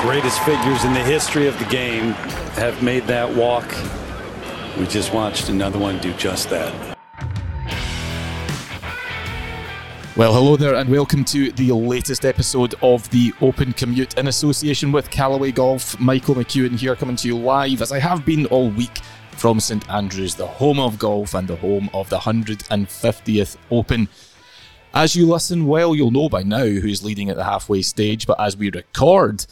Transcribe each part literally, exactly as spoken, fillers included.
greatest figures in the history of the game have made that walk. We just watched another one do just that. Well, hello there and welcome to the latest episode of The Open Commute in association with Callaway Golf. Michael McEwan here, coming to you live, as I have been all week, from St Andrews, the home of golf and the home of the one hundred fiftieth Open. As you listen, well, you'll know by now who's leading at the halfway stage, but as we record,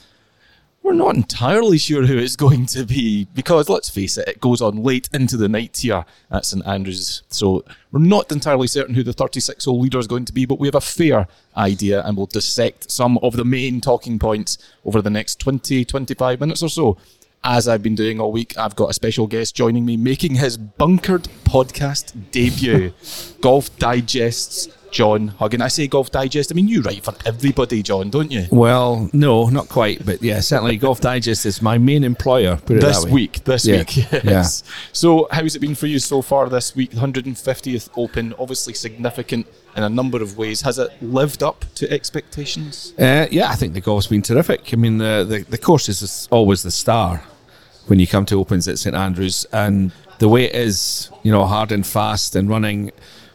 we're not entirely sure who it's going to be, because, let's face it, it goes on late into the night here at St Andrews, so we're not entirely certain who the thirty-six hole leader is going to be, but we have a fair idea, and we'll dissect some of the main talking points over the next twenty, twenty-five minutes or so. As I've been doing all week, I've got a special guest joining me, making his Bunkered podcast debut, Golf Digest's John Huggan. I say Golf Digest, I mean, you write for everybody, John, don't you? Well, no, not quite, but yeah, certainly Golf Digest is my main employer, put it that way. This week, this yeah. week, yes. Yeah. So how's it been for you so far this week? one hundred fiftieth Open, obviously significant in a number of ways. Has it lived up to expectations? Uh, yeah, I think the golf's been terrific. I mean, the, the, the course is always the star when you come to Opens at St Andrews, and the way it is, you know, hard and fast and running,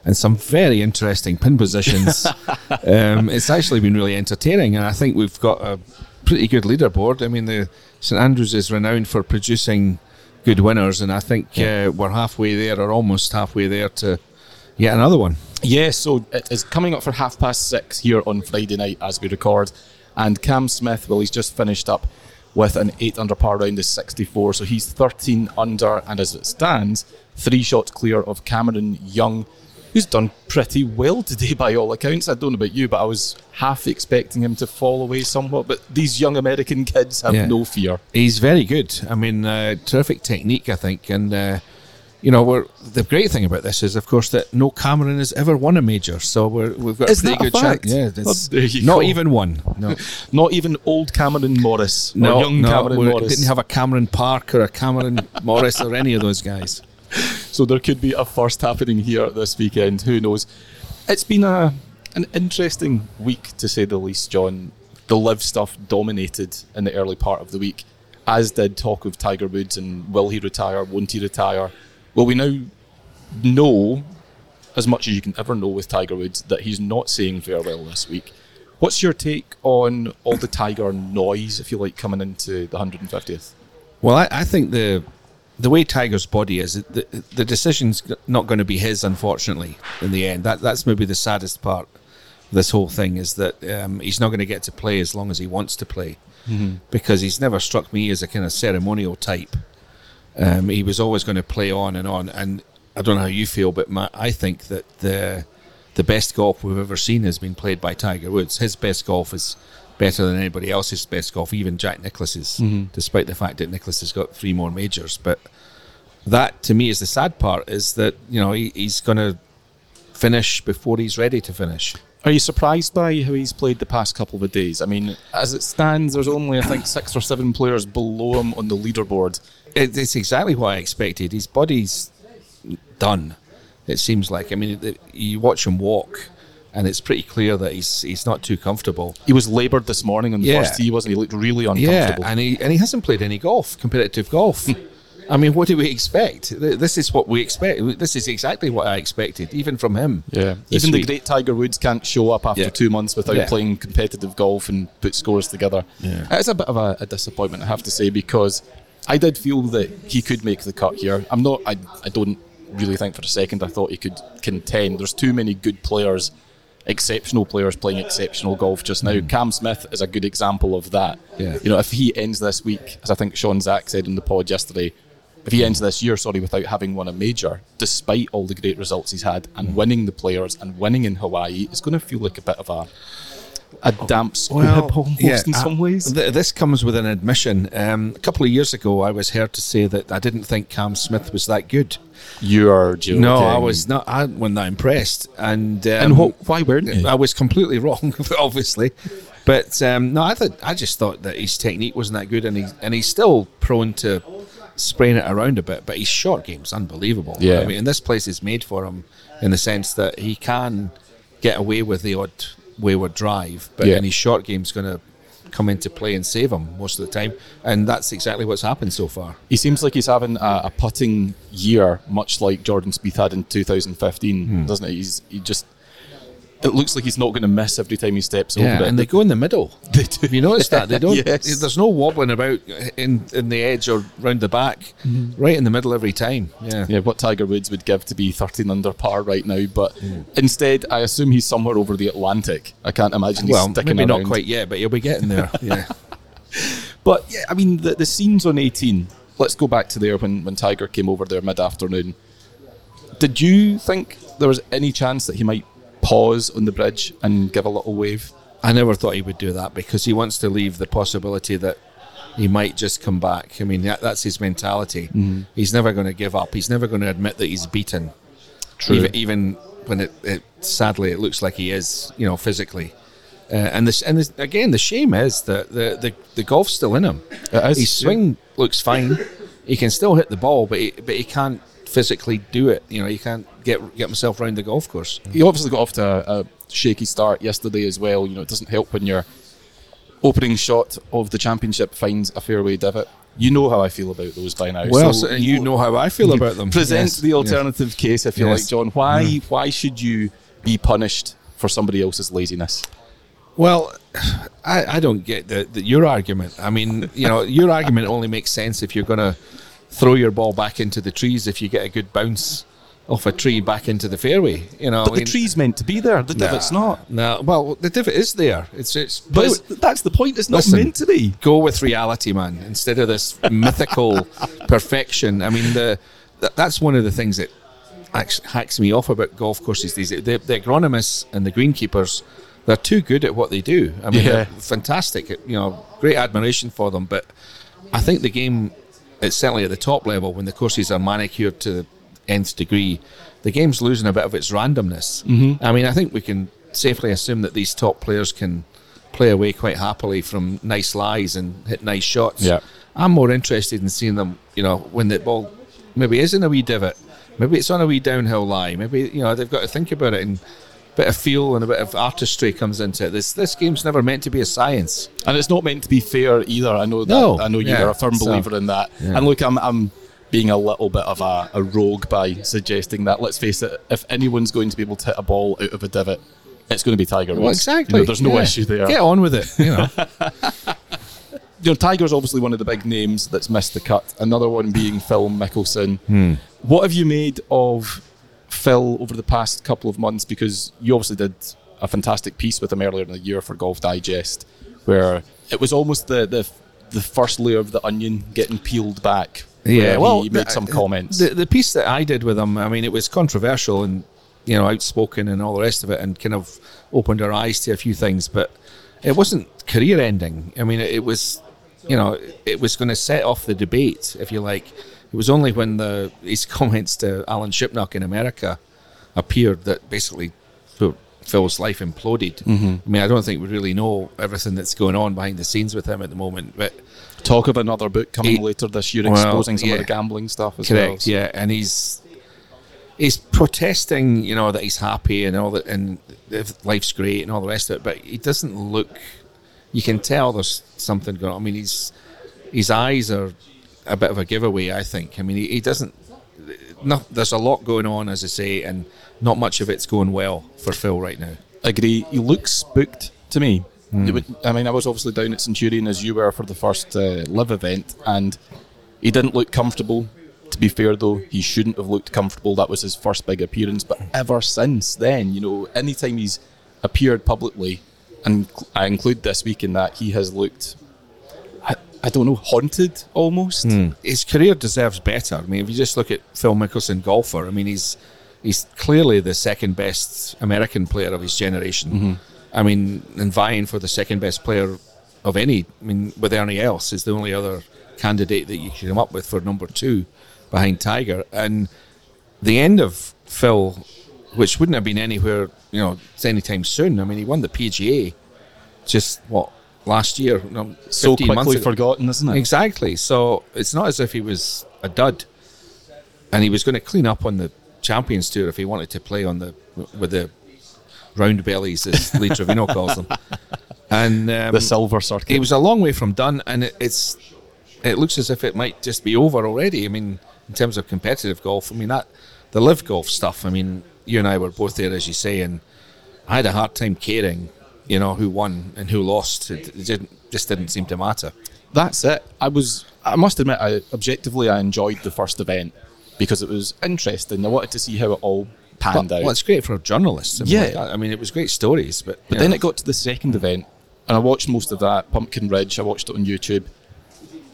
and some very interesting pin positions. um, it's actually been really entertaining, and I think we've got a pretty good leaderboard. I mean, the St Andrews is renowned for producing good winners, and I think uh, we're halfway there, or almost halfway there, to yet another one. Yeah, so it is coming up for half past six here on Friday night as we record, and Cam Smith, well, he's just finished up with an eight under par round of sixty-four, so he's thirteen under, and as it stands, three shots clear of Cameron Young, who's done pretty well today by all accounts. I don't know about you, but I was half expecting him to fall away somewhat. But these young American kids have yeah. no fear. He's very good. I mean, uh, terrific technique, I think. And, uh, you know, we're, the great thing about this is, of course, that no Cameron has ever won a major. So we're, we've got is a pretty good chance. Yeah, well, there you not go. Even one. No. Not even old Cameron Morris. No, or young no, Cameron Morris. Didn't have a Cameron Park or a Cameron Morris or any of those guys. So there could be a first happening here this weekend. Who knows? It's been a an interesting week, to say the least, John. The live stuff dominated in the early part of the week, as did talk of Tiger Woods and will he retire, won't he retire. Well, we now know, as much as you can ever know with Tiger Woods, that he's not saying farewell this week. What's your take on all the Tiger noise, if you like, coming into the one hundred fiftieth? Well, I, I think the... the way Tiger's body is, the, the decision's not going to be his, unfortunately, in the end. That That's maybe the saddest part of this whole thing, is that um, he's not going to get to play as long as he wants to play, mm-hmm. because he's never struck me as a kind of ceremonial type. Um, he was always going to play on and on, and I don't know how you feel, but my, I think that the the best golf we've ever seen has been played by Tiger Woods. His best golf is better than anybody else's best golf, even Jack Nicklaus's, mm-hmm. despite the fact that Nicklaus has got three more majors. But that, to me, is the sad part, is that, you know, he, he's going to finish before he's ready to finish. Are you surprised by how he's played the past couple of days? I mean, as it stands, there's only, I think, six or seven players below him on the leaderboard. It, it's exactly what I expected. His body's done, it seems like. I mean, it, you watch him walk, and it's pretty clear that he's he's not too comfortable. He was laboured this morning on the yeah. first tee, wasn't he? He looked really uncomfortable. Yeah, and he, and he hasn't played any golf, competitive golf. I mean, what do we expect? This is what we expect. This is exactly what I expected, even from him. Yeah, even week. The great Tiger Woods can't show up after yeah. two months without yeah. playing competitive golf and put scores together. Yeah. It's a bit of a, a disappointment, I have to say, because I did feel that he could make the cut here. I'm not. I, I don't really think for a second I thought he could contend. There's too many good players, exceptional players playing exceptional golf just now. Mm. Cam Smith is a good example of that. Yeah. You know, if he ends this week, as I think Sean Zach said in the pod yesterday, if he ends this year, sorry, without having won a major, despite all the great results he's had and mm. winning the players and winning in Hawaii, it's going to feel like a bit of a a damp well, squib almost yeah, in some I, ways. Th- this comes with an admission. Um, a couple of years ago, I was heard to say that I didn't think Cam Smith was that good. You are joking. No, I was not. I wasn't that impressed. And um, and what, why weren't you? I was completely wrong, obviously. But um, no, I th- I just thought that his technique wasn't that good, and he and he's still prone to spraying it around a bit. But his short game's unbelievable. Yeah, I mean, and this place is made for him in the sense that he can get away with the odd wayward drive, but yeah. and his short game's going to come into play and save him most of the time, and that's exactly what's happened so far. He seems like he's having a, a putting year, much like Jordan Spieth had in two thousand fifteen, hmm. doesn't it? He's he just it looks like he's not going to miss every time he steps yeah, over it. And they go in the middle. They do. Have you noticed that? They don't. Yes. There's no wobbling about in, in the edge or round the back. Mm-hmm. Right in the middle every time. Yeah. Yeah. What Tiger Woods would give to be thirteen under par right now, but mm. instead, I assume he's somewhere over the Atlantic. I can't imagine he's well, sticking maybe around. Not quite yet, but he'll be getting there. Yeah. But yeah, I mean, the, the scenes on eighteen. Let's go back to there when when Tiger came over there mid afternoon. Did you think there was any chance that he might pause on the bridge and give a little wave? I never thought he would do that, because he wants to leave the possibility that he might just come back. I mean, that, that's his mentality. Mm. He's never going to give up. He's never going to admit that he's beaten. True. Even, even when it, it sadly it looks like he is, you know, physically. Uh, and this, and this, again, the shame is that the the, the golf's still in him. Is, his swing yeah. looks fine. He can still hit the ball, but he, but he can't physically do it. You know, he can't get get himself around the golf course. He obviously got off to a, a shaky start yesterday as well. You know, it doesn't help when your opening shot of the championship finds a fairway divot. You know how I feel about those by now. Well, so, so you know how I feel about them. Present yes. the alternative yes. case, if you yes. like, John. Why mm. why should you be punished for somebody else's laziness? Well, I, I don't get the, the, your argument. I mean, you know, your argument only makes sense if you're going to throw your ball back into the trees if you get a good bounce off a tree back into the fairway. You know, but I mean, the tree's meant to be there. The nah, divot's not. No, nah. Well, the divot is there. It's it's. But it's, that's the point. It's listen, not meant to be. Go with reality, man. Instead of this mythical perfection. I mean, the th- that's one of the things that actually hacks me off about golf courses these days. The, the agronomists and the greenkeepers, they're too good at what they do. I mean, yeah. they're fantastic. You know, great admiration for them. But I think the game. It's certainly at the top level, when the courses are manicured to the nth degree, the game's losing a bit of its randomness. Mm-hmm. I mean, I think we can safely assume that these top players can play away quite happily from nice lies and hit nice shots. Yeah. I'm more interested in seeing them, you know, when the ball maybe is in a wee divot, maybe it's on a wee downhill lie, maybe, you know, they've got to think about it, and a bit of feel and a bit of artistry comes into it. This this game's never meant to be a science, and it's not meant to be fair either. I know that. No, I know you're yeah, a firm believer so, in that. Yeah. And look, I'm I'm being a little bit of a, a rogue by suggesting that. Let's face it, if anyone's going to be able to hit a ball out of a divot, it's going to be Tiger Woods. Well, exactly. You know, there's no yeah. issue there. Get on with it. You know. You know, Tiger's obviously one of the big names that's missed the cut. Another one being Phil Mickelson. Hmm. What have you made of Phil over the past couple of months, because you obviously did a fantastic piece with him earlier in the year for Golf Digest, where it was almost the the, the first layer of the onion getting peeled back. Yeah, well, he made the, some comments. The, the piece that I did with him, I mean, it was controversial and, you know, outspoken and all the rest of it, and kind of opened our eyes to a few things, but it wasn't career-ending. I mean, it was, you know, it was going to set off the debate, if you like. It was only when the, his comments to Alan Shipnuck in America appeared that basically Phil's life imploded. Mm-hmm. I mean, I don't think we really know everything that's going on behind the scenes with him at the moment. But talk of another book coming he, later this year, exposing well, some yeah, of the gambling stuff as correct, well. Correct, yeah. And he's he's protesting, you know, that he's happy and all that, and life's great and all the rest of it. But he doesn't look. You can tell there's something going on. I mean, he's his eyes are a bit of a giveaway, I think. I mean, he, he doesn't. No, there's a lot going on, as I say, and not much of it's going well for Phil right now. Agree. He looks spooked to me. Mm. It would, I mean, I was obviously down at Centurion as you were for the first uh, live event, and he didn't look comfortable. To be fair, though, he shouldn't have looked comfortable. That was his first big appearance. But ever since then, you know, anytime he's appeared publicly, and I include this week in that, he has looked, I don't know, haunted almost. Mm. His career deserves better. I mean, if you just look at Phil Mickelson, golfer, I mean, he's he's clearly the second best American player of his generation. Mm-hmm. I mean, and vying for the second best player of any, I mean, with Ernie Els is the only other candidate that you can come up with for number two behind Tiger. And the end of Phil, which wouldn't have been anywhere, you know, anytime soon. I mean, he won the P G A just, what, last year, you know, so quickly forgotten, isn't it? Exactly. So it's not as if he was a dud, and he was going to clean up on the Champions Tour if he wanted to play on the with the round bellies, as Lee Trevino calls them. and um, the silver circuit. It was a long way from done, and it, it's it looks as if it might just be over already. I mean, in terms of competitive golf, I mean that the live golf stuff. I mean, you and I were both there, as you say, and I had a hard time caring, you know, who won and who lost. It, it didn't, just didn't seem to matter. That's it. I was. I must admit, I objectively I enjoyed the first event because it was interesting. I wanted to see how it all panned well, out. Well, it's great for journalists. I mean, yeah, like I mean, it was great stories, but but then know. It got to the second event, and I watched most of that. Pumpkin Ridge. I watched it on YouTube,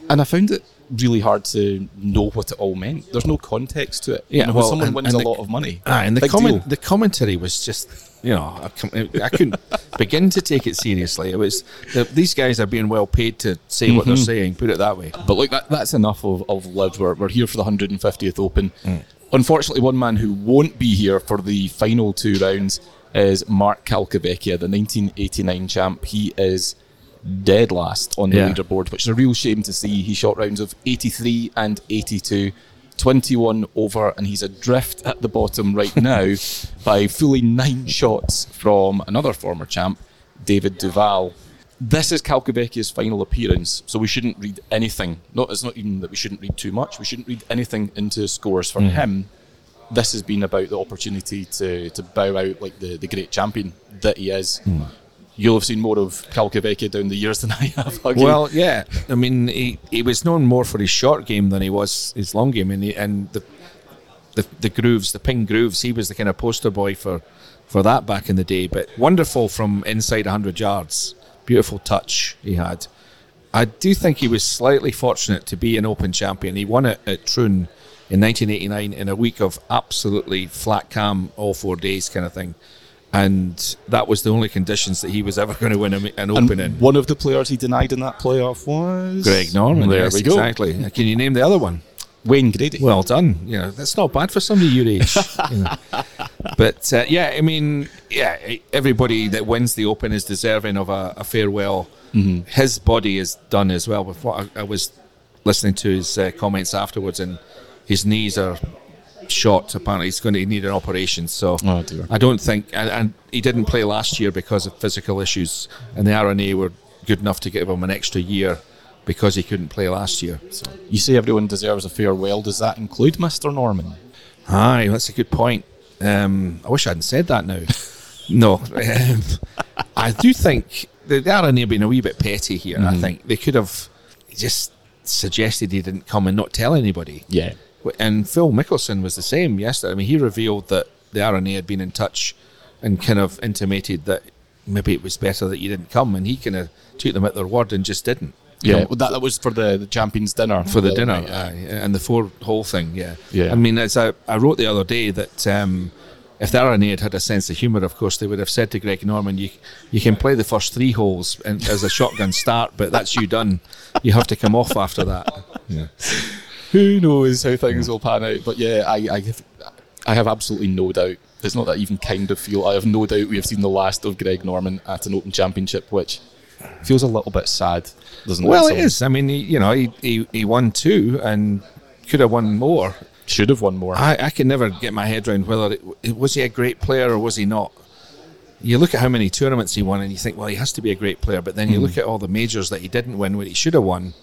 and I found it really hard to know what it all meant. There's no context to it. Yeah, you know, well, when someone and, wins and a the, lot of money. Ah, and the comment, the commentary was just, you know, I, I couldn't begin to take it seriously. It was the, these guys are being well paid to say mm-hmm. what they're saying. Put it that way. But look, that, that's enough of, of live. We're, we're here for the one hundred fiftieth Open. Mm. Unfortunately, one man who won't be here for the final two rounds is Mark Calcavecchia, the nineteen eighty-nine champ. He is dead last on the yeah. leaderboard, which is a real shame to see. He shot rounds of eighty-three and eighty-two, twenty-one over, and he's adrift at the bottom right now by fully nine shots from another former champ, David Duval. This is Calcavecchia's final appearance, so we shouldn't read anything. Not, it's not even that we shouldn't read too much. We shouldn't read anything into scores for mm. him. This has been about the opportunity to, to bow out like the, the great champion that he is. Mm. You'll have seen more of Calcavecchia down the years than I have. Again. Well, yeah. I mean, he, he was known more for his short game than he was his long game. And, he, and the, the the grooves, the ping grooves, he was the kind of poster boy for, for that back in the day. But wonderful from inside one hundred yards. Beautiful touch he had. I do think he was slightly fortunate to be an Open champion. He won it at Troon in nineteen eighty-nine in a week of absolutely flat calm all four days kind of thing. And that was the only conditions that he was ever going to win an and Open in. One of the players he denied in that playoff was Greg Norman. There yes, we go. Exactly. Can you name the other one? Wayne Grady. Well done. You know, that's not bad for somebody your age. You know. But uh, yeah, I mean, yeah, everybody that wins the Open is deserving of a, a farewell. Mm-hmm. His body is done as well. With what I, I was listening to his uh, comments afterwards, and his knees are shot. Apparently he's going to need an operation, so oh, dear. I don't think and, and he didn't play last year because of physical issues, and the R N A were good enough to give him an extra year because he couldn't play last year. So you say everyone deserves a farewell. Does that include Mister Norman? Aye, that's a good point. um, I wish I hadn't said that now. No. um, I do think the, the R N A have been a wee bit petty here. Mm-hmm. I think they could have just suggested he didn't come and not tell anybody. Yeah. And Phil Mickelson was the same yesterday. I mean, he revealed that the R N A had been in touch and kind of intimated that maybe it was better that you didn't come, and he kind of took them at their word and just didn't. Yeah, you know, well, that, that was for the, the Champions Dinner. For the dinner, night, aye, yeah. And the four-hole thing, yeah. yeah. I mean, as I, I wrote the other day that um, if the R N A had had a sense of humour, of course, they would have said to Greg Norman, you you can play the first three holes in, as a shotgun start, but that's you done. You have to come off after that. Yeah. Who knows how things will pan out? But yeah, I, I, have, I have absolutely no doubt. It's not that even kind of feel. I have no doubt we have seen the last of Greg Norman at an Open Championship, which feels a little bit sad, doesn't it? Well, it is. I mean, he, you know, he, he, he won two and could have won more. Should have won more. I, I can never get my head around whether it, was he a great player or was he not. You look at how many tournaments he won and you think, well, he has to be a great player. But then you mm. look at all the majors that he didn't win, what he should have won.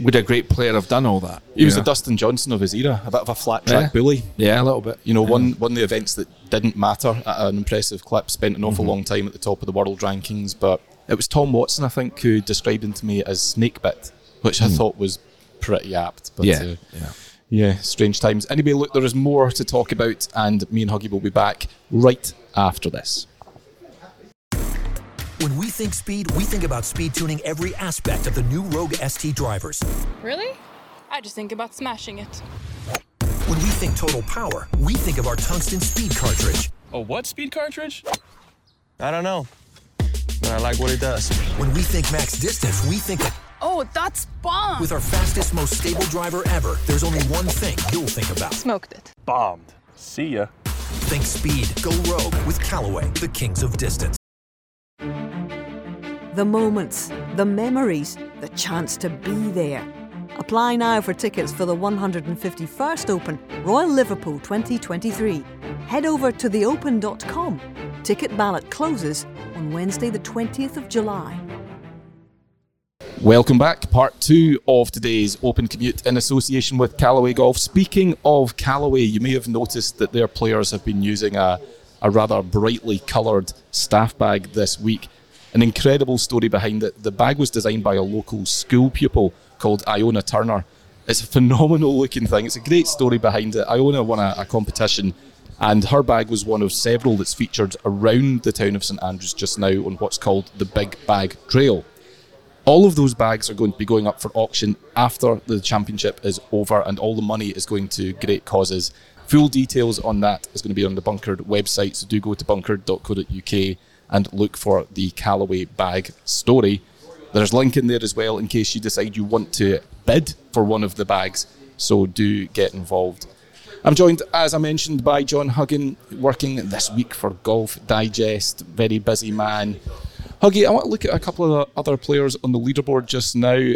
Would a great player have done all that? He was know? the Dustin Johnson of his era, a bit of a flat track yeah. bully. Yeah, a little bit. You know, yeah. won, won the events that didn't matter at an impressive clip, spent an awful mm-hmm. long time at the top of the world rankings, but it was Tom Watson, I think, who described him to me as snake bit, which mm. I thought was pretty apt. But yeah. Uh, yeah. yeah, strange times. Anyway, look, there is more to talk about, and me and Huggy will be back right after this. When we think speed, we think about speed tuning every aspect of the new Rogue S T drivers. Really? I just think about smashing it. When we think total power, we think of our tungsten speed cartridge. A what speed cartridge? I don't know, but I like what it does. When we think max distance, we think... Oh, that's bomb! With our fastest, most stable driver ever, there's only one thing you'll think about. Smoked it. Bombed. See ya. Think speed. Go Rogue with Callaway, the kings of distance. The moments, the memories, the chance to be there. Apply now for tickets for the one hundred fifty-first Open, Royal Liverpool twenty twenty-three. Head over to the open dot com. Ticket ballot closes on Wednesday the twentieth of July. Welcome back. Part two of today's Open Commute in association with Callaway Golf. Speaking of Callaway, you may have noticed that their players have been using a, a rather brightly coloured staff bag this week. An incredible story behind it. The bag was designed by a local school pupil called Iona Turner. It's a phenomenal looking thing. It's a great story behind it. Iona won a, a competition and her bag was one of several that's featured around the town of St Andrews just now on what's called the Big Bag Trail. All of those bags are going to be going up for auction after the championship is over, and all the money is going to great causes. Full details on that is going to be on the Bunkered website, so do go to bunkered dot co dot uk and look for the Callaway bag story. There's a link in there as well in case you decide you want to bid for one of the bags, so do get involved. I'm joined, as I mentioned, by John Huggan, working this week for Golf Digest, very busy man. Huggy, I want to look at a couple of other players on the leaderboard just now,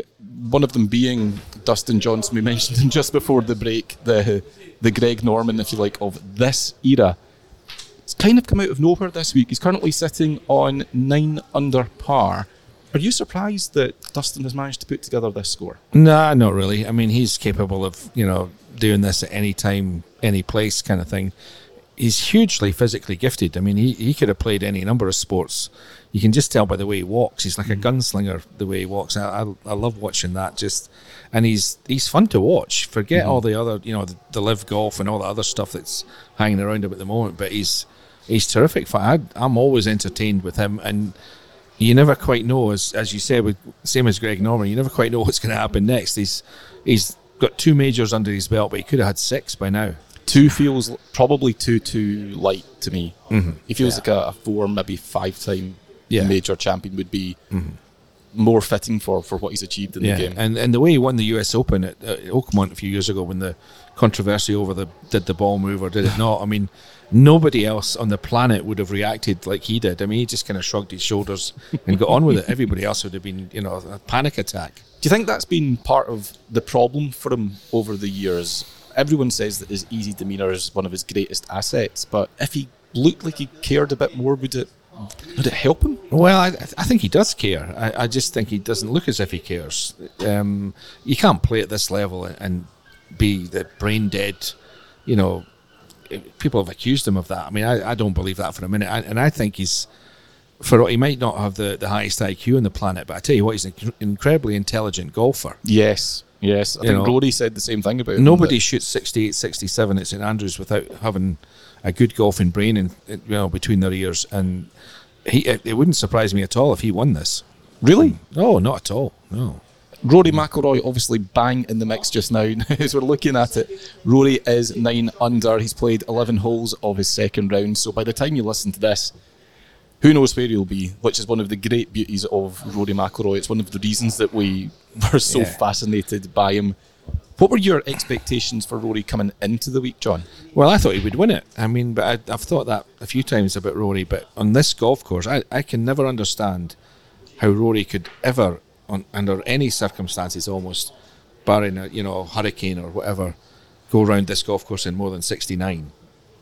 one of them being Dustin Johnson. We mentioned him just before the break, the the Greg Norman, if you like, of this era. It's kind of come out of nowhere this week. He's currently sitting on nine under par. Are you surprised that Dustin has managed to put together this score? Nah, not really. I mean, he's capable of, you know, doing this at any time, any place kind of thing. He's hugely physically gifted. I mean, he, he could have played any number of sports. You can just tell by the way he walks. He's like a gunslinger the way he walks. I I, I love watching that. Just and he's he's fun to watch. Forget mm-hmm. all the other, you know, the, the live golf and all the other stuff that's hanging around him at the moment. But he's he's terrific. I, I'm always entertained with him, and you never quite know, as as you said, with same as Greg Norman. You never quite know what's going to happen next. He's he's got two majors under his belt, but he could have had six by now. Two feels probably too too light to me. Mm-hmm. He feels yeah. like a, a four, maybe five time yeah. major champion would be mm-hmm. more fitting for, for what he's achieved in yeah. the game. And and the way he won the U S Open at, at Oakmont a few years ago, when the controversy over the did the ball move or did it not? I mean, nobody else on the planet would have reacted like he did. I mean, he just kind of shrugged his shoulders and got on with it. Everybody else would have been, you know, a panic attack. Do you think that's been part of the problem for him over the years? Everyone says that his easy demeanour is one of his greatest assets, but if he looked like he cared a bit more, would it would it help him? Well, I, I think he does care. I, I just think he doesn't look as if he cares. Um, you can't play at this level and be the brain dead. You know, people have accused him of that. I mean, I, I don't believe that for a minute. I, and I think he's, for he might not have the, the highest I Q on the planet, but I tell you what, he's an incredibly intelligent golfer. Yes. Yes, I you think know, Rory said the same thing about him. Nobody shoots sixty-eight, sixty-seven at St Andrews without having a good golfing brain in, in, you know, between their ears. And he, it, it wouldn't surprise me at all if he won this. Really? No, not at all, no. Rory McIlroy obviously bang in the mix just now as we're looking at it. Rory is nine under. He's played eleven holes of his second round. So by the time you listen to this, who knows where he'll be, which is one of the great beauties of Rory McIlroy. It's one of the reasons that we were so yeah. fascinated by him. What were your expectations for Rory coming into the week, John? Well, I thought he would win it. I mean, but I, I've thought that a few times about Rory, but on this golf course, I, I can never understand how Rory could ever, on, under any circumstances almost, barring a you know hurricane or whatever, go round this golf course in more than sixty-nine,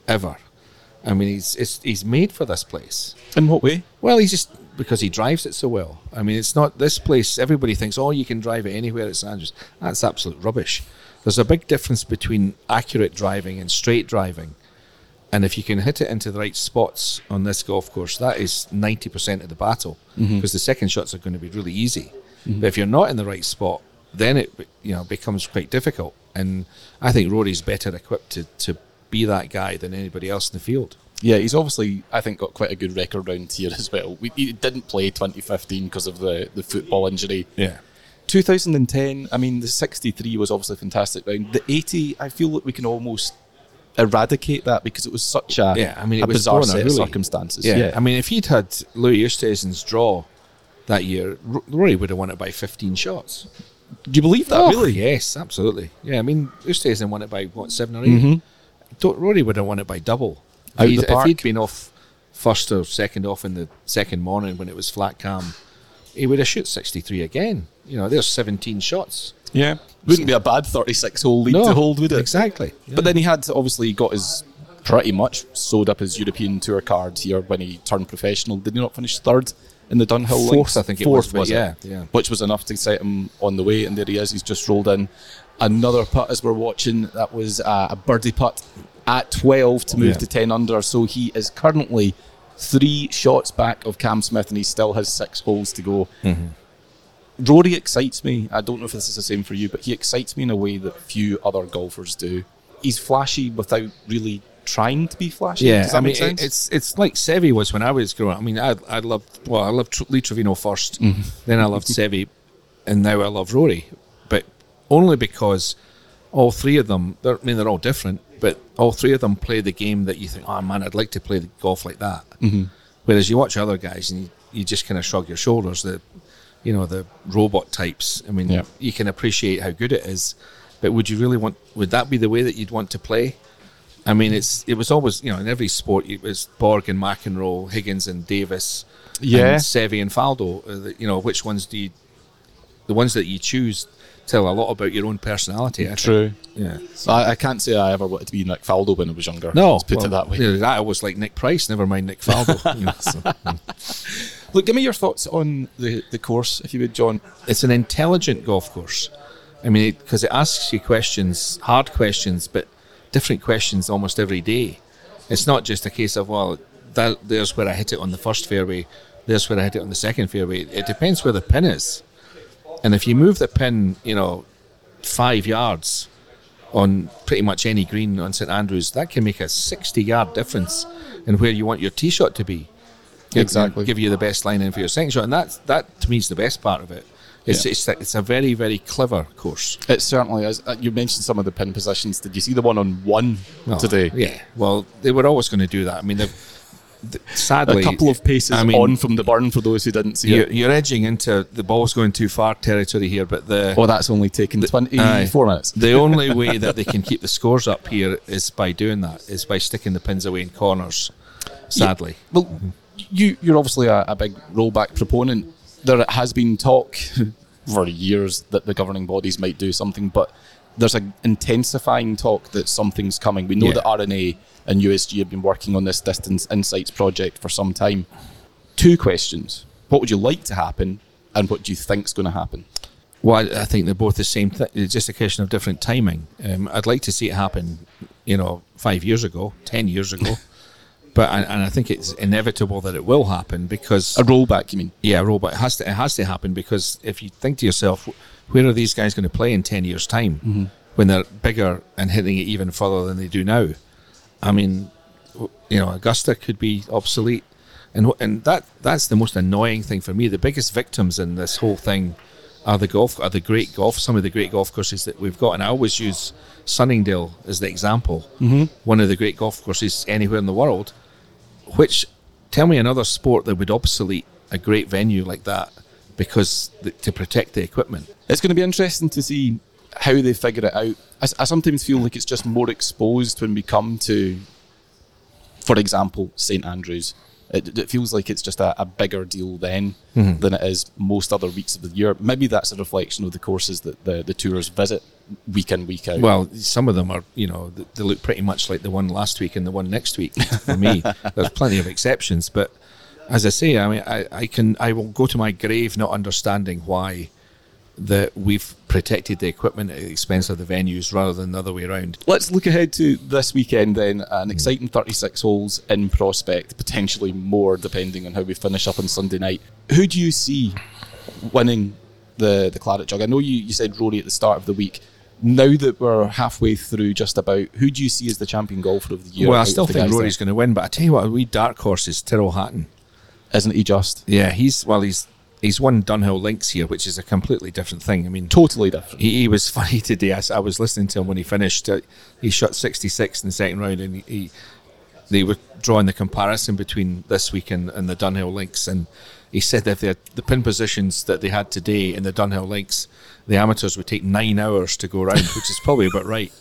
ever. I mean, he's it's, he's made for this place. In what way? Well, he's just because he drives it so well. I mean, it's not this place. Everybody thinks, oh, you can drive it anywhere at St Andrews. That's absolute rubbish. There's a big difference between accurate driving and straight driving. And if you can hit it into the right spots on this golf course, that is ninety percent of the battle, because mm-hmm. the second shots are going to be really easy. Mm-hmm. But if you're not in the right spot, then it you know becomes quite difficult. And I think Rory's better equipped to to. be that guy than anybody else in the field. Yeah, he's obviously, I think, got quite a good record round here as well. We, he didn't play twenty fifteen because of the, the football injury. Yeah. twenty ten, I mean, the sixty-three was obviously a fantastic round. The eighty, I feel that we can almost eradicate that because it was such a, yeah, I mean, it a was bizarre set really. of circumstances. Yeah. yeah, I mean, if he'd had Louis Oosthuizen's draw that year, Rory would have won it by fifteen shots. Do you believe that, oh, really? Yes, absolutely. Yeah, I mean, Oosthuizen won it by, what, seven or eight? Mm-hmm. Rory would have won it by double. Out the park. If he'd been off first or second off in the second morning when it was flat calm, he would have shot sixty-three again. you know, there's seventeen shots. Yeah. Wouldn't be a bad thirty-six hole lead no, to hold, would it? Exactly. Yeah. But then he had, obviously, got his pretty much sewed up his European Tour card here when he turned professional. Did he not finish third in the Dunhill Links? Fourth, I think it was. Fourth, was it? Yeah, yeah. Which was enough to set him on the way, and there he is. He's just rolled in another putt as we're watching. That was uh, a birdie putt at twelve to move yeah. to ten under. So he is currently three shots back of Cam Smith, and he still has six holes to go. Mm-hmm. Rory excites me. I don't know if this is the same for you, but he excites me in a way that few other golfers do. He's flashy without really trying to be flashy. Yeah, does that I mean, make sense? It's it's like Seve was when I was growing up. I mean, I I loved well, I loved Lee Trevino first, mm-hmm. then I loved Seve, and now I love Rory, but only because all three of them. I mean, they're all different, but all three of them play the game that you think, oh man, I'd like to play the golf like that. Mm-hmm. Whereas you watch other guys and you, you just kind of shrug your shoulders. The you know, the robot types. I mean, yeah. you can appreciate how good it is, but would you really want, would that be the way that you'd want to play? I mean, it's it was always, you know, in every sport, it was Borg and McEnroe, Higgins and Davis, yeah. and Seve and Faldo. You know, which ones do you, the ones that you choose tell a lot about your own personality, I True. Think. Yeah. So I, I can't say I ever wanted to be Nick Faldo when I was younger. No. Let's put well, it that way. You know, that I was like Nick Price, never mind Nick Faldo. you know, so, yeah. Look, give me your thoughts on the, the course, if you would, John. It's an intelligent golf course. I mean, because it, it asks you questions, hard questions, but different questions almost every day. It's not just a case of, well, that, there's where I hit it on the first fairway, there's where I hit it on the second fairway. It depends where the pin is. And if you move the pin, you know, five yards on pretty much any green on St Andrews, that can make a sixty-yard difference in where you want your tee shot to be. Exactly. Give you the best line in for your second shot. And that's, that, to me, is the best part of it. It's, yeah. it's, it's a very, very clever course. It certainly is. You mentioned some of the pin positions. Did you see the one on one oh, today? Yeah. Well, they were always going to do that. I mean, they've, sadly... A couple of paces I mean, on from the burn, for those who didn't see you're, it. You're edging into the ball's going too far territory here, but the... Oh, that's only taken twenty-four uh, minutes. The only way that they can keep the scores up here is by doing that, is by sticking the pins away in corners, sadly. Yeah. Well... Mm-hmm. You, you're obviously a, a big rollback proponent. There has been talk for years that the governing bodies might do something, but there's an intensifying talk that something's coming. We know yeah. that R N A and U S G have been working on this Distance Insights project for some time. Two questions. What would you like to happen, and what do you think's going to happen? Well, I, I think they're both the same thing. It's just a question of different timing. Um, I'd like to see it happen, you know, five years ago, ten years ago. But and I think it's inevitable that it will happen because... A rollback, you mean? Yeah, a rollback. It has to, it has to happen because if you think to yourself, where are these guys going to play in ten years' time mm-hmm. when they're bigger and hitting it even further than they do now? I mean, you know, Augusta could be obsolete. And and that that's the most annoying thing for me. The biggest victims in this whole thing are the golf, are the great golf, some of the great golf courses that we've got. And I always use Sunningdale as the example. Mm-hmm. One of the great golf courses anywhere in the world. Which, tell me another sport that would obsolete a great venue like that because the, to protect the equipment. It's going to be interesting to see how they figure it out. I, I sometimes feel like it's just more exposed when we come to, for example, St Andrews. It, it feels like it's just a, a bigger deal then mm-hmm. than it is most other weeks of the year. Maybe that's a reflection of the courses that the, the tourers visit week in, week out. Well, some of them are, you know, they, they look pretty much like the one last week and the one next week for me. There's plenty of exceptions, but as I say, I mean, I, I can, I will go to my grave not understanding why that we've protected the equipment at the expense of the venues rather than the other way around. Let's look ahead to this weekend then. An exciting thirty-six holes in prospect, potentially more depending on how we finish up on Sunday night. Who do you see winning the, the Claret Jug? I know you, you said Rory at the start of the week. Now that we're halfway through just about, who do you see as the champion golfer of the year? Well, I still think Rory's going to win, but I tell you what, a wee dark horse is Tyrrell Hatton. Isn't he just? Yeah, he's, well, he's He's won Dunhill Links here, which is a completely different thing. I mean, totally different. He, he was funny today. I, I was listening to him when he finished. Uh, he shot sixty-six in the second round, and he, he they were drawing the comparison between this week and, and the Dunhill Links. And he said that if they had the pin positions that they had today in the Dunhill Links, the amateurs would take nine hours to go around, which is probably about right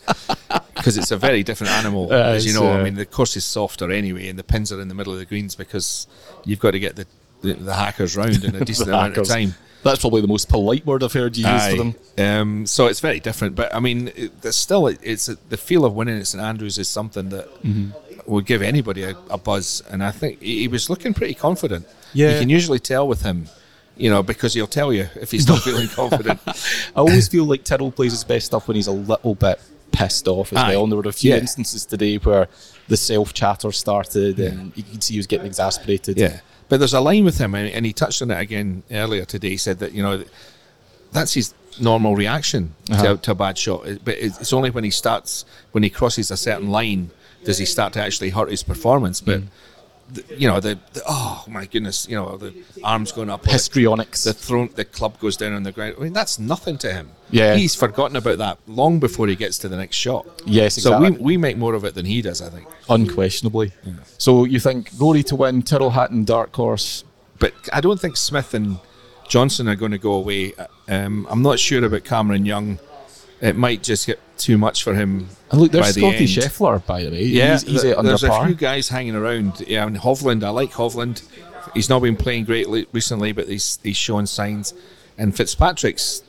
because it's a very different animal. Uh, as you know, uh, I mean, the course is softer anyway, and the pins are in the middle of the greens because you've got to get the The, the hackers round in a decent amount hackers. of time. That's probably the most polite word I've heard you Aye. use for them. Um, so it's very different. But, I mean, it, it's still, it, it's the feel of winning at St Andrews is something that mm-hmm. would give anybody a, a buzz. And I think he, he was looking pretty confident. Yeah. You can usually tell with him, you know, because he'll tell you if he's not feeling confident. I always feel like Tyrrell plays his best stuff when he's a little bit pissed off as Aye. well. And there were a few yeah. instances today where the self-chatter started yeah. and you could see he was getting exasperated. Yeah. But there's a line with him, and, and he touched on it again earlier today. He said that, you know, that's his normal reaction uh-huh. to, to a bad shot. But it's only when he starts, when he crosses a certain line, does he start to actually hurt his performance. But, mm. the, you know, the, the, oh, my goodness, you know, the arms going up. Histrionics. The, thrown, the club goes down on the ground. I mean, that's nothing to him. Yeah. He's forgotten about that long before he gets to the next shot. Yes, exactly. So we, we make more of it than he does, I think. Unquestionably. Yeah. So you think Rory to win, Tyrrell Hatton, dark horse. But I don't think Smith and Johnson are going to go away. Um, I'm not sure about Cameron Young. It might just get too much for him. And look, there's by the Scotty Scheffler, by the way. Yeah, he's, he's th- under there's par. a few guys hanging around. Yeah, and Hovland, I like Hovland. He's not been playing great recently, but he's, he's showing signs. And Fitzpatrick's...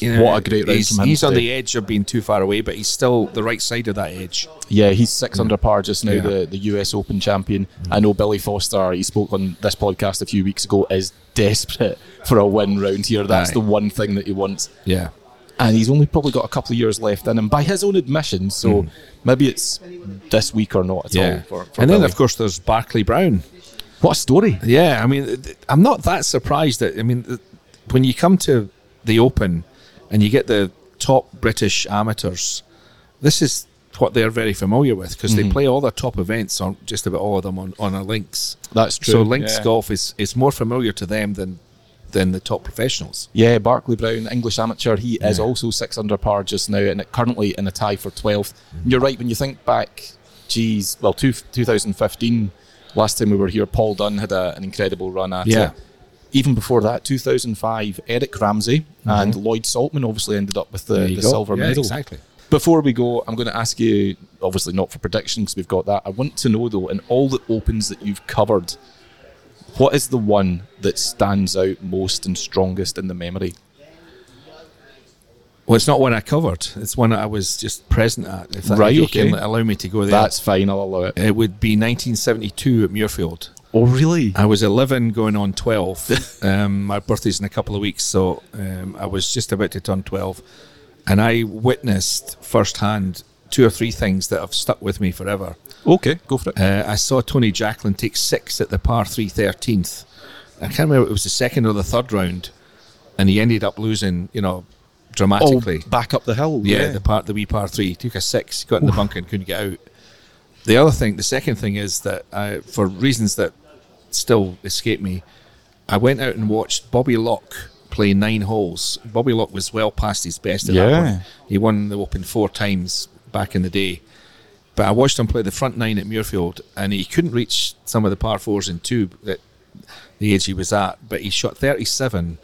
You know, what a great race from him. He's on the edge of being too far away, but he's still the right side of that edge. Yeah, he's six mm. under par just now, yeah. the, the U S Open champion. Mm. I know Billy Foster, he spoke on this podcast a few weeks ago, is desperate for a win round here. That's Aye. the one thing that he wants. Yeah. And he's only probably got a couple of years left in him, by his own admission, so mm. maybe it's this week or not at yeah. all. For, for and Billy. Then, of course, there's Barclay Brown. What a story. Yeah, I mean, I'm not that surprised. That I mean, when you come to the Open... and you get the top British amateurs, this is what they're very familiar with, because mm-hmm. they play all the top events, on just about all of them, on, on a links. That's true. So links yeah. golf is, is more familiar to them than than the top professionals. Yeah, Barclay Brown, English amateur, he yeah. is also six under par just now, and currently in a tie for twelfth. Mm-hmm. You're right, when you think back, geez, well, two, two thousand fifteen, last time we were here, Paul Dunn had a, an incredible run at yeah. it. Even before that, two thousand five, Eric Ramsey mm-hmm. and Lloyd Saltman obviously ended up with the, the silver yeah, medal. Exactly. Before we go, I'm going to ask you, obviously not for predictions, we've got that. I want to know, though, in all the Opens that you've covered, what is the one that stands out most and strongest in the memory? Well, it's not one I covered. It's one I was just present at. If that right, okay. Can allow me to go there. That's fine, I'll allow it. It would be nineteen seventy-two at Muirfield. Oh, really? I was eleven going on twelve. um, my birthday's in a couple of weeks, so um, I was just about to turn twelve. And I witnessed firsthand two or three things that have stuck with me forever. Okay, go for it. Uh, I saw Tony Jacklin take six at the par three thirteenth. I can't remember if it was the second or the third round. And he ended up losing, you know, dramatically. Oh, back up the hill. Yeah, yeah. the par, the wee par three. He took a six, got in Oof. the bunker and couldn't get out. The other thing, the second thing is that I, for reasons that still escape me, I went out and watched Bobby Locke play nine holes. Bobby Locke was well past his best at yeah. that one. He won the Open four times back in the day. But I watched him play the front nine at Muirfield, and he couldn't reach some of the par fours and two at the age he was at, but he shot thirty-seven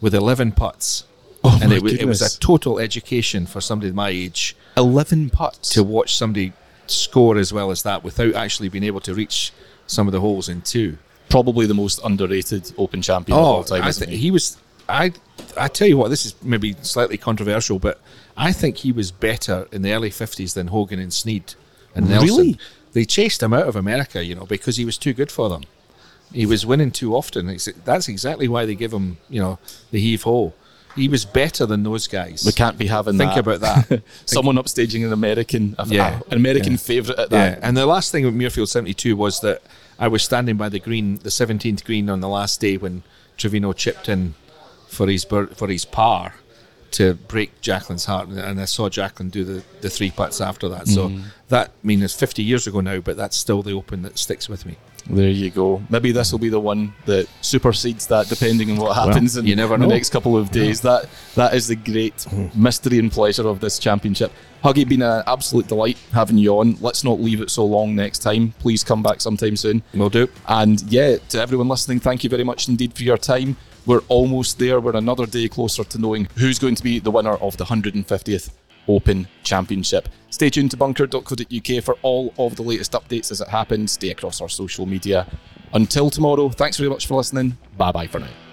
with eleven putts. Oh, and it was, it was a total education for somebody my age. eleven putts? To watch somebody score as well as that without actually being able to reach some of the holes in two. Probably the most underrated Open champion oh, of all time. I th- he? he was. I. I tell you what, this is maybe slightly controversial, but I think he was better in the early fifties than Hogan and Snead and Nelson. Really, they chased him out of America, you know, because he was too good for them. He was winning too often. That's exactly why they give him, you know, the heave ho. He was better than those guys. We can't be having Think that. Think about that. Someone upstaging an American, yeah, an American yeah. favourite at that. Yeah. And the last thing with Muirfield seventy-two was that I was standing by the green, the seventeenth green on the last day when Trevino chipped in for his for his par to break Jacklin's heart. And I saw Jacklin do the, the three putts after that. Mm. So that, I mean, it's fifty years ago now, but that's still the Open that sticks with me. There you go. Maybe this will be the one that supersedes that, depending on what happens well, in you never know. The next couple of days. Yeah. That That is the great mystery and pleasure of this championship. Huggy, been an absolute delight having you on. Let's not leave it so long next time. Please come back sometime soon. Will do. And yeah, to everyone listening, thank you very much indeed for your time. We're almost there. We're another day closer to knowing who's going to be the winner of the one hundred fiftieth Open Championship. Stay tuned to bunkered dot co dot U K for all of the latest updates as it happens. Stay across our social media. Until tomorrow, thanks very much for listening. Bye bye for now.